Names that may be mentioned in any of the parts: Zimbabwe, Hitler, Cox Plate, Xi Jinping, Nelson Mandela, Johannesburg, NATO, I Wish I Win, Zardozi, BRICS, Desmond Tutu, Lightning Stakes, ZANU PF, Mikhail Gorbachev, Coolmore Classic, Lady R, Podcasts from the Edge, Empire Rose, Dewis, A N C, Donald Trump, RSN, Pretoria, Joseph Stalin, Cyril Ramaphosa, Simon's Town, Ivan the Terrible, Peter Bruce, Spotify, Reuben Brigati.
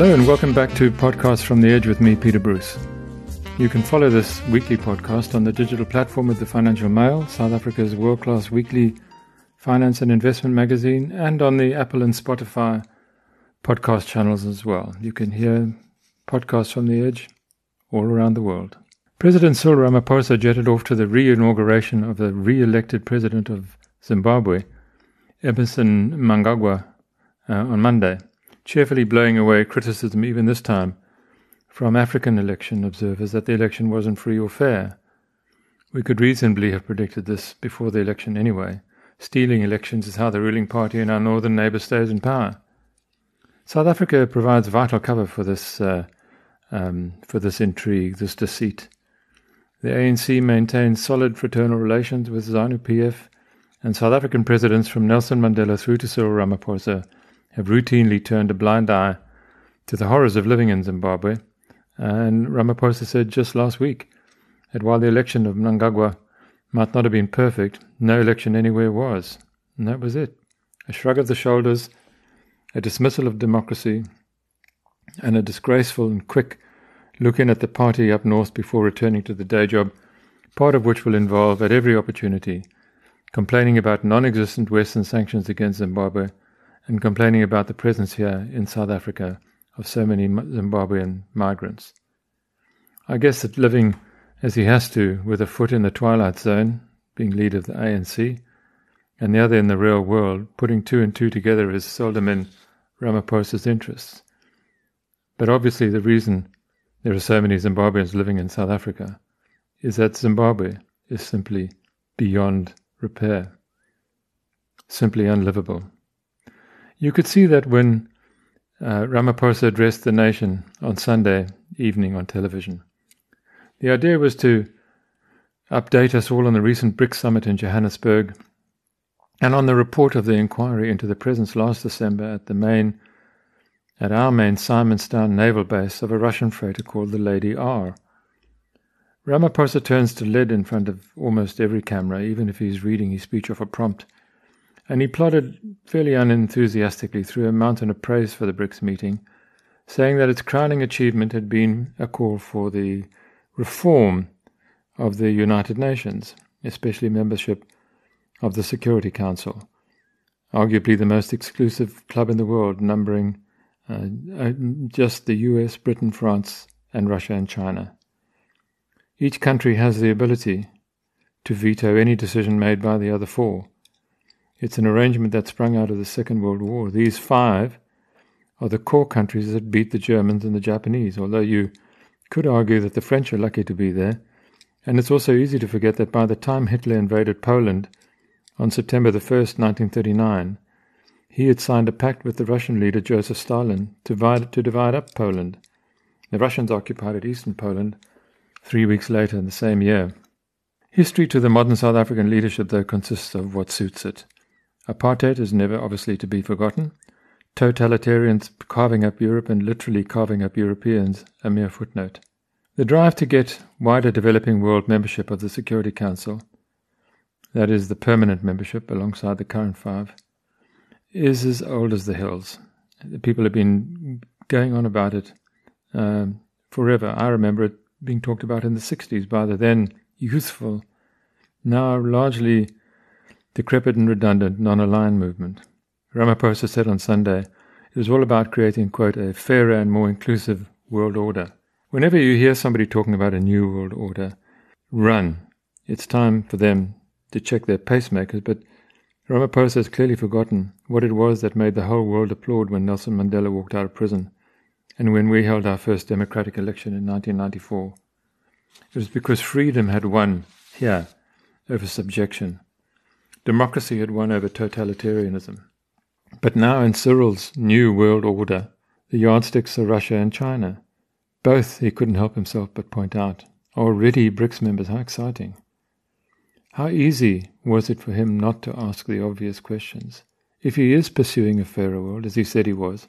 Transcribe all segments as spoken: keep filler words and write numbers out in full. Hello and welcome back to Podcasts from the Edge with me, Peter Bruce. You can follow this weekly podcast on the digital platform of the Financial Mail, South Africa's world-class weekly finance and investment magazine, and on the Apple and Spotify podcast channels as well. You can hear Podcasts from the Edge all around the world. President Cyril Ramaphosa jetted off to the re-inauguration of the re-elected president of Zimbabwe, Emmerson Mnangagwa, uh, on Monday, cheerfully blowing away criticism even this time from African election observers that the election wasn't free or fair. We could reasonably have predicted this before the election anyway. Stealing elections is how the ruling party in our northern neighbour stays in power. South Africa provides vital cover for this, uh, um, for this intrigue, this deceit. The A N C maintains solid fraternal relations with ZANU P F, and South African presidents from Nelson Mandela through to Cyril Ramaphosa have routinely turned a blind eye to the horrors of living in Zimbabwe. And Ramaphosa said just last week that while the election of Mnangagwa might not have been perfect, no election anywhere was. And that was it. A shrug of the shoulders, a dismissal of democracy, and a disgraceful and quick look in at the party up north before returning to the day job, part of which will involve, at every opportunity, complaining about non-existent Western sanctions against Zimbabwe and complaining about the presence here in South Africa of so many Zimbabwean migrants. I guess that living as he has to, with a foot in the twilight zone, being leader of the A N C, and the other in the real world, putting two and two together is seldom in Ramaphosa's interests. But obviously the reason there are so many Zimbabweans living in South Africa is that Zimbabwe is simply beyond repair, simply unlivable. You could see that when uh, Ramaphosa addressed the nation on Sunday evening on television. The idea was to update us all on the recent BRICS summit in Johannesburg and on the report of the inquiry into the presence last December at the main, at our main Simon's Town naval base of a Russian freighter called the Lady R. Ramaphosa turns to lead in front of almost every camera, even if he's reading his speech off a prompt, and he plodded fairly unenthusiastically through a mountain of praise for the BRICS meeting, saying that its crowning achievement had been a call for the reform of the United Nations, especially membership of the Security Council, arguably the most exclusive club in the world, numbering uh, just the U S, Britain, France, and Russia and China. Each country has the ability to veto any decision made by the other four. It's an arrangement that sprung out of the Second World War. These five are the core countries that beat the Germans and the Japanese, although you could argue that the French are lucky to be there. And it's also easy to forget that by the time Hitler invaded Poland on September the first, nineteen thirty-nine, he had signed a pact with the Russian leader Joseph Stalin to divide, to divide up Poland. The Russians occupied eastern Poland three weeks later in the same year. History to the modern South African leadership, though, consists of what suits it. Apartheid is never obviously to be forgotten. Totalitarians carving up Europe and literally carving up Europeans, a mere footnote. The drive to get wider developing world membership of the Security Council, that is the permanent membership alongside the current five, is as old as the hills. The people have been going on about it um, forever. I remember it being talked about in the sixties by the then youthful, now largely decrepit and redundant non-aligned movement. Ramaphosa said on Sunday, it was all about creating, quote, a fairer and more inclusive world order. Whenever you hear somebody talking about a new world order, run. It's time for them to check their pacemakers, but Ramaphosa has clearly forgotten what it was that made the whole world applaud when Nelson Mandela walked out of prison and when we held our first democratic election in nineteen ninety-four. It was because freedom had won here over subjection. Democracy had won over totalitarianism. But now in Cyril's new world order, the yardsticks are Russia and China. Both, he couldn't help himself but point out, already BRICS members. How exciting. How easy was it for him not to ask the obvious questions? If he is pursuing a fairer world, as he said he was,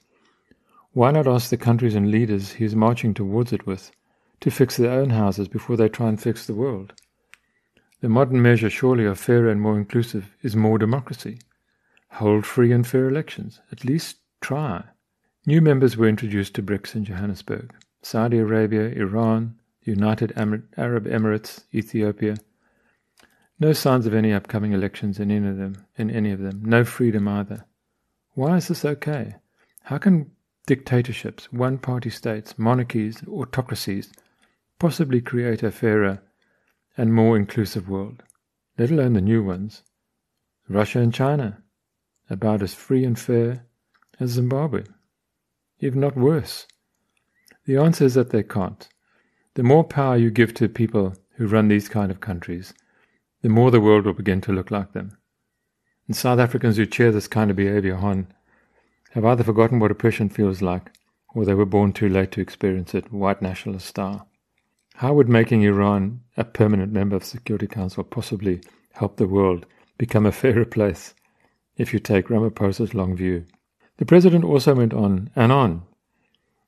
why not ask the countries and leaders he is marching towards it with to fix their own houses before they try and fix the world? The modern measure surely of fairer and more inclusive is more democracy. Hold free and fair elections. At least try. New members were introduced to BRICS in Johannesburg: Saudi Arabia, Iran, the United Arab Emirates, Ethiopia. No signs of any upcoming elections in any of them, in any of them. No freedom either. Why is this okay? How can dictatorships, one-party states, monarchies, autocracies possibly create a fairer and more inclusive world, let alone the new ones? Russia and China, about as free and fair as Zimbabwe, if not worse. The answer is that they can't. The more power you give to people who run these kind of countries, the more the world will begin to look like them. And South Africans who cheer this kind of behaviour on have either forgotten what oppression feels like, or they were born too late to experience it, white nationalist style. How would making Iran a permanent member of the Security Council possibly help the world become a fairer place, if you take Ramaphosa's long view? The president also went on and on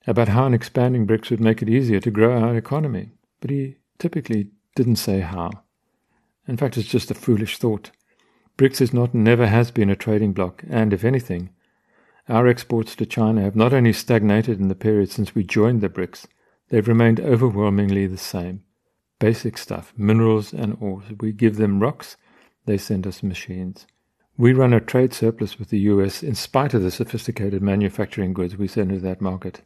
about how an expanding BRICS would make it easier to grow our economy, but he typically didn't say how. In fact, it's just a foolish thought. BRICS is not, never has been, a trading bloc, and if anything, our exports to China have not only stagnated in the period since we joined the BRICS, they've remained overwhelmingly the same. Basic stuff, minerals and ores. We give them rocks, they send us machines. We run a trade surplus with the U S in spite of the sophisticated manufacturing goods we send to that market.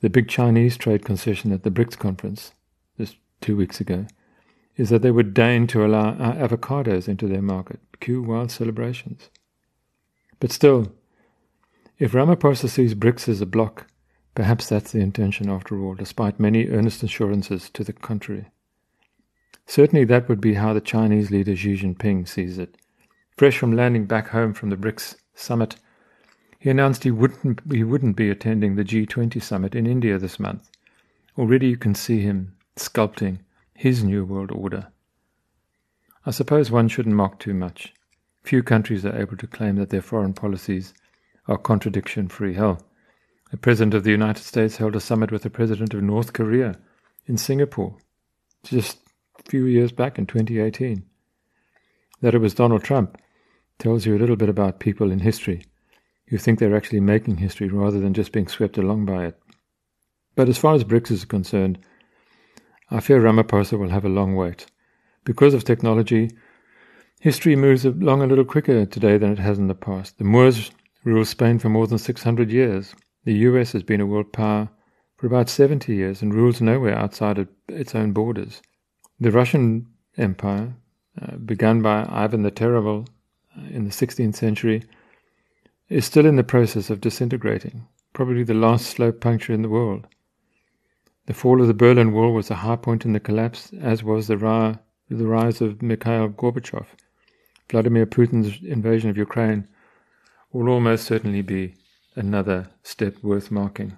The big Chinese trade concession at the BRICS conference, just two weeks ago, is that they would deign to allow our avocados into their market. Cue wild celebrations. But still, if Ramaphosa sees BRICS as a bloc, perhaps that's the intention after all, despite many earnest assurances to the contrary. Certainly that would be how the Chinese leader Xi Jinping sees it. Fresh from landing back home from the BRICS summit, he announced he wouldn't, he wouldn't be attending the G twenty summit in India this month. Already you can see him sculpting his new world order. I suppose one shouldn't mock too much. Few countries are able to claim that their foreign policies are contradiction-free. Hell, the President of the United States held a summit with the President of North Korea in Singapore just a few years back in twenty eighteen. That it was Donald Trump tells you a little bit about people in history who think they're actually making history rather than just being swept along by it. But as far as BRICS is concerned, I fear Ramaphosa will have a long wait. Because of technology, history moves along a little quicker today than it has in the past. The Moors ruled Spain for more than six hundred years. The U S has been a world power for about seventy years and rules nowhere outside of its own borders. The Russian Empire, uh, begun by Ivan the Terrible uh, in the sixteenth century, is still in the process of disintegrating, probably the last slow puncture in the world. The fall of the Berlin Wall was a high point in the collapse, as was the, ri- the rise of Mikhail Gorbachev. Vladimir Putin's invasion of Ukraine will almost certainly be another step worth marking.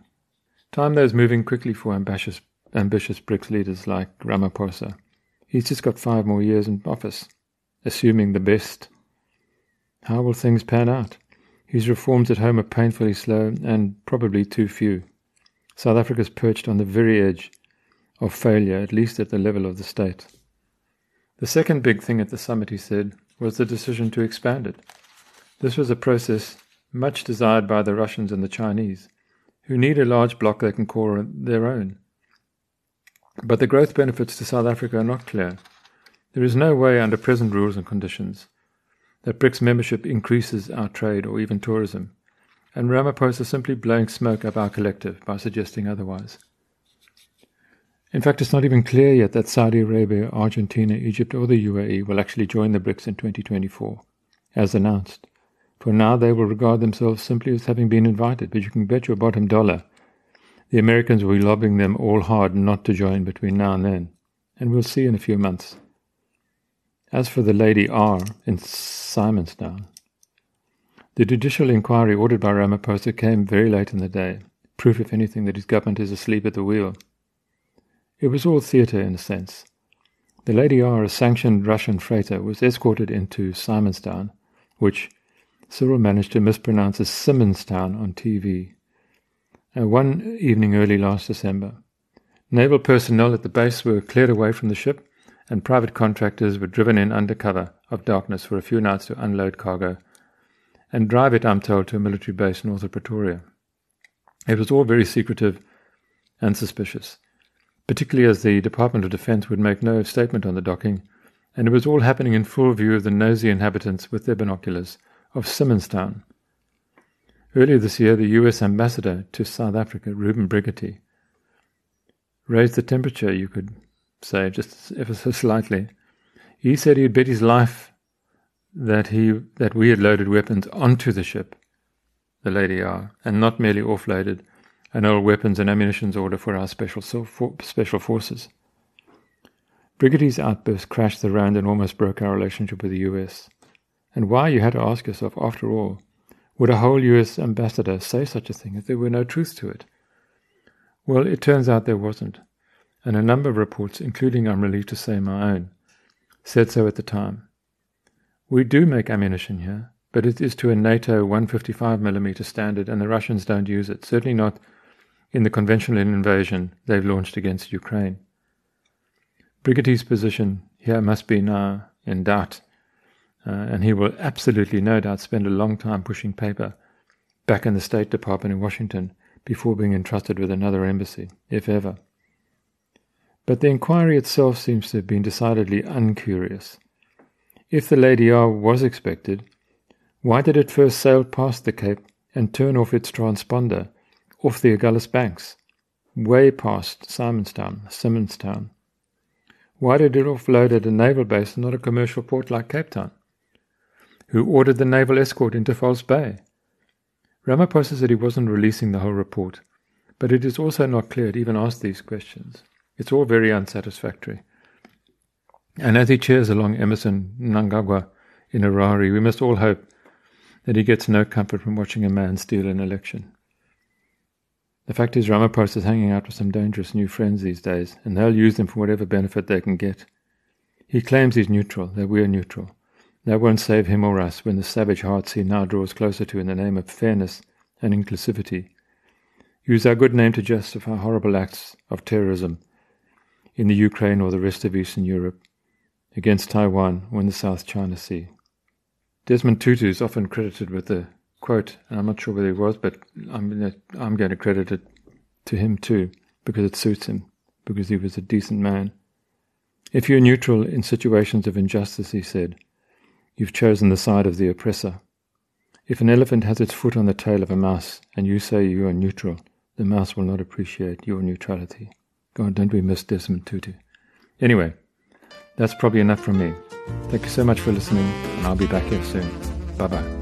Time though is moving quickly for ambitious, ambitious BRICS leaders like Ramaphosa. He's just got five more years in office, assuming the best. How will things pan out? His reforms at home are painfully slow and probably too few. South Africa's perched on the very edge of failure, at least at the level of the state. The second big thing at the summit, he said, was the decision to expand it. This was a process much desired by the Russians and the Chinese, who need a large bloc they can call their own. But the growth benefits to South Africa are not clear. There is no way under present rules and conditions that BRICS membership increases our trade or even tourism, and Ramaphosa simply blowing smoke up our collective by suggesting otherwise. In fact, it's not even clear yet that Saudi Arabia, Argentina, Egypt or the U A E will actually join the BRICS in twenty twenty-four, as announced. For now, they will regard themselves simply as having been invited, but you can bet your bottom dollar the Americans will be lobbying them all hard not to join between now and then, and we'll see in a few months. As for the Lady R in Simon's Town, the judicial inquiry ordered by Ramaphosa came very late in the day, proof, if anything, that his government is asleep at the wheel. It was all theatre, in a sense. The Lady R, a sanctioned Russian freighter, was escorted into Simon's Town, which Cyril managed to mispronounce as Simon's Town on T V. Uh, one evening early last December, naval personnel at the base were cleared away from the ship, and private contractors were driven in under cover of darkness for a few nights to unload cargo and drive it, I'm told, to a military base north of Pretoria. It was all very secretive and suspicious, particularly as the Department of Defense would make no statement on the docking, and it was all happening in full view of the nosy inhabitants with their binoculars of Simon's Town. Earlier this year, the U S ambassador to South Africa, Reuben Brigati, raised the temperature, you could say, just ever so slightly. He said he had bet his life that he that we had loaded weapons onto the ship, the Lady R, and not merely offloaded an old weapons and ammunitions order for our special for special forces. Brigati's outburst crashed the round and almost broke our relationship with the U S. And why, you had to ask yourself, after all, would a whole U S ambassador say such a thing if there were no truth to it? Well, it turns out there wasn't, and a number of reports, including, I'm relieved to say, my own, said so at the time. We do make ammunition here, but it is to a NATO one fifty-five millimeter standard, and the Russians don't use it, certainly not in the conventional invasion they've launched against Ukraine. Brigati's position here must be now in doubt, uh, and he will absolutely no doubt spend a long time pushing paper back in the State Department in Washington before being entrusted with another embassy, if ever. But the inquiry itself seems to have been decidedly uncurious. If the Lady R was expected, why did it first sail past the Cape and turn off its transponder, off the Agulhas Banks, way past Simon's Town, Simon's Town? Why did it offload at a naval base and not a commercial port like Cape Town? Who ordered the naval escort into False Bay? Ramaphosa said he wasn't releasing the whole report, but it is also not clear to even ask these questions. It's all very unsatisfactory. And as he cheers along Emmerson Mnangagwa in Harare, we must all hope that he gets no comfort from watching a man steal an election. The fact is, Ramaphosa is hanging out with some dangerous new friends these days, and they'll use them for whatever benefit they can get. He claims he's neutral, that we are neutral. That won't save him or us when the savage hearts he now draws closer to in the name of fairness and inclusivity use our good name to justify horrible acts of terrorism in the Ukraine or the rest of Eastern Europe, against Taiwan or in the South China Sea. Desmond Tutu is often credited with the quote, and I'm not sure whether he was, but I'm, I'm going to credit it to him too, because it suits him, because he was a decent man. If you're neutral in situations of injustice, he said, you've chosen the side of the oppressor. If an elephant has its foot on the tail of a mouse and you say you are neutral, the mouse will not appreciate your neutrality. God, don't we miss Desmond Tutu. Anyway, that's probably enough from me. Thank you so much for listening, and I'll be back here soon. Bye-bye.